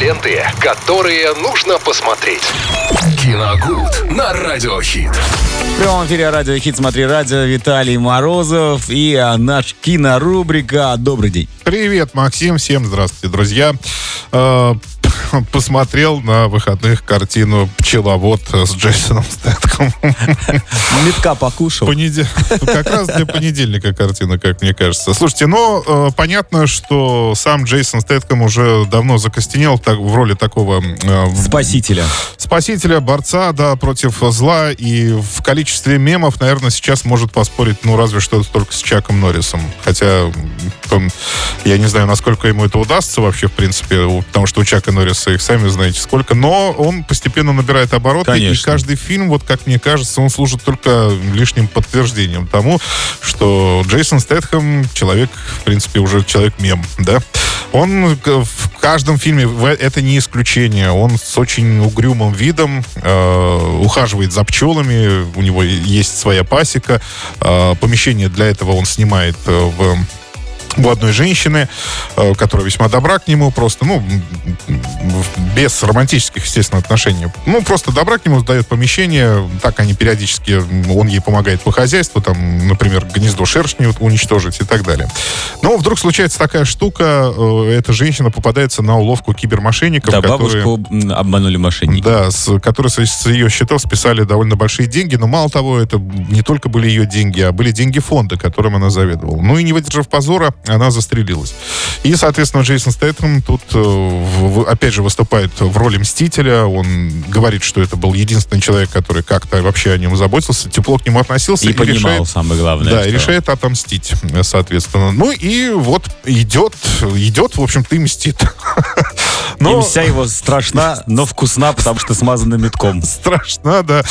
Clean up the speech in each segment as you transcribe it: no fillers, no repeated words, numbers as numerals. Ленты, которые нужно посмотреть. Киногуд на Радиохит. В прямом эфире Радиохит, смотри радио, Виталий Морозов и наш кинорубрика. Добрый день. Привет, Максим. Всем здравствуйте, друзья. Посмотрел на выходных картину «Пчеловод» с Джейсоном Стэтком. Метка покушал. Как раз для понедельника картина, как мне кажется. Слушайте, ну, понятно, что сам Джейсон Стэтком уже давно закостенел в роли такого... Спасителя. Спасителя, борца, да, против зла. И в количестве мемов, наверное, сейчас может поспорить, ну, разве что только с Чаком Норрисом. Хотя, я не знаю, насколько ему это удастся вообще, в принципе, потому что у Чака Норриса их сами знаете сколько, но он постепенно набирает обороты, конечно. И каждый фильм, вот как мне кажется, он служит только лишним подтверждением тому, что Джейсон Стэтком человек, в принципе, уже человек-мем, да? Он в каждом фильме, это не исключение, он с очень угрюмым видом ухаживает за пчелами, у него есть своя пасека, помещение для этого он снимает у одной женщины, которая весьма добра к нему, просто, без романтических, естественно, отношений. Просто добра к нему, сдает помещение, так они периодически, он ей помогает по хозяйству, там, например, гнездо шершни уничтожить и так далее. Но вдруг случается такая штука, эта женщина попадается на уловку кибермошенников, да, которые... бабушку обманули мошенники. Да, которые с ее счетов списали довольно большие деньги, но мало того, это не только были ее деньги, а были деньги фонда, которым она заведовала. Ну и не выдержав позора, она застрелилась. И, соответственно, Джейсон Стэтком тут, опять же, выступает в роли мстителя. Он говорит, что это был единственный человек, который как-то вообще о нем заботился, тепло к нему относился. И понимал, решает, самое главное. Да, что... и решает отомстить, соответственно. Ну и вот идет, в общем-то, и мстит. И вся его страшна, но вкусна, потому что смазана метком. Страшна, да.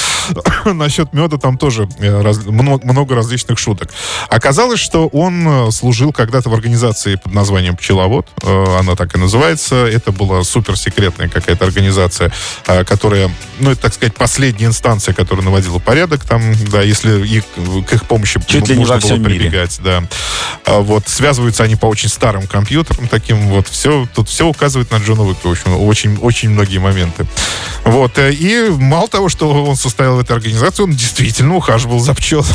Насчет меда там тоже много различных шуток. Оказалось, что он служил когда-то в организации под названием «Пчеловод». Она так и называется. Это была суперсекретная какая-то организация, которая, это, так сказать, последняя инстанция, которая наводила порядок там, да, если к их помощи можно было прибегать. Да. Вот, связываются они по очень старым компьютерам таким. Вот, тут все указывает на Джона Уика. В общем, очень, очень многие моменты. Вот, и мало того, что он состоял в этой организации, он действительно ухаживал за пчелами.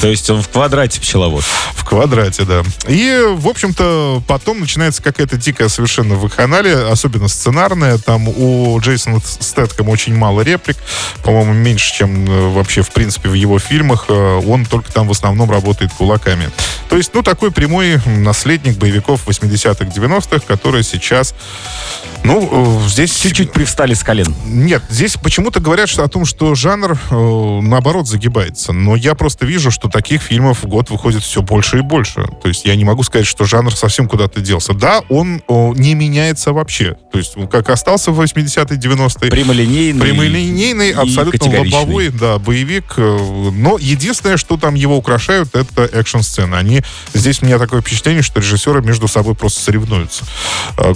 То есть он в квадрате пчеловод? В квадрате, да. И, в общем-то, потом начинается какая-то дикая совершенно вакханалия, особенно сценарная. Там у Джейсона Стэткома очень мало реплик. По-моему, меньше, чем вообще, в принципе, в его фильмах. Он только там в основном работает кулаками. То есть, такой прямой наследник боевиков 80-х, 90-х, которые сейчас... здесь... Чуть-чуть привстали с колен. Нет, здесь почему-то говорят о том, что жанр, наоборот, загибается. Но я просто вижу, что таких фильмов в год выходит все больше и больше. То есть я не могу сказать, что жанр совсем куда-то делся. Да, он не меняется вообще. То есть как остался в 80-е, 90-е. Прямолинейный, абсолютно лобовой, да, боевик. Но единственное, что там его украшают, это экшн-сцены. Здесь у меня такое впечатление, что режиссеры между собой просто соревнуются.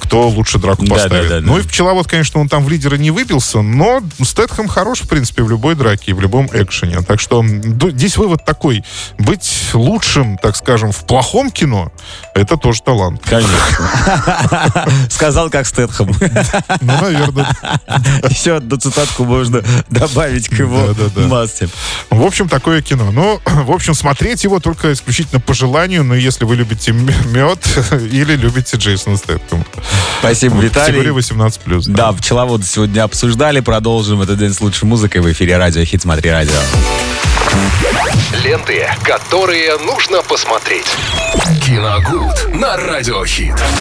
Кто лучше драку поставит. Да. Ну и пчеловод, конечно, он там в лидера не выбился, но Стэтхэм хорош, в принципе, в любой драке и в любом экшене. Так что здесь вывод такой. Быть лучшим, так скажем, в плохом кино, это тоже талант. Конечно. Сказал, как Стэтхэм. Ну, наверное. Еще одну цитатку можно добавить к его массе. В общем, такое кино. Ну, в общем, смотреть его только исключительно по желанию, но если вы любите мед или любите Джейсона Стэткома. Спасибо, Виталий. 18+. Да, пчеловоды сегодня обсуждали. Продолжим этот день с лучшей музыкой в эфире Радиохит. Смотри радио. Ленты, которые нужно посмотреть. Киногуд на Радиохит.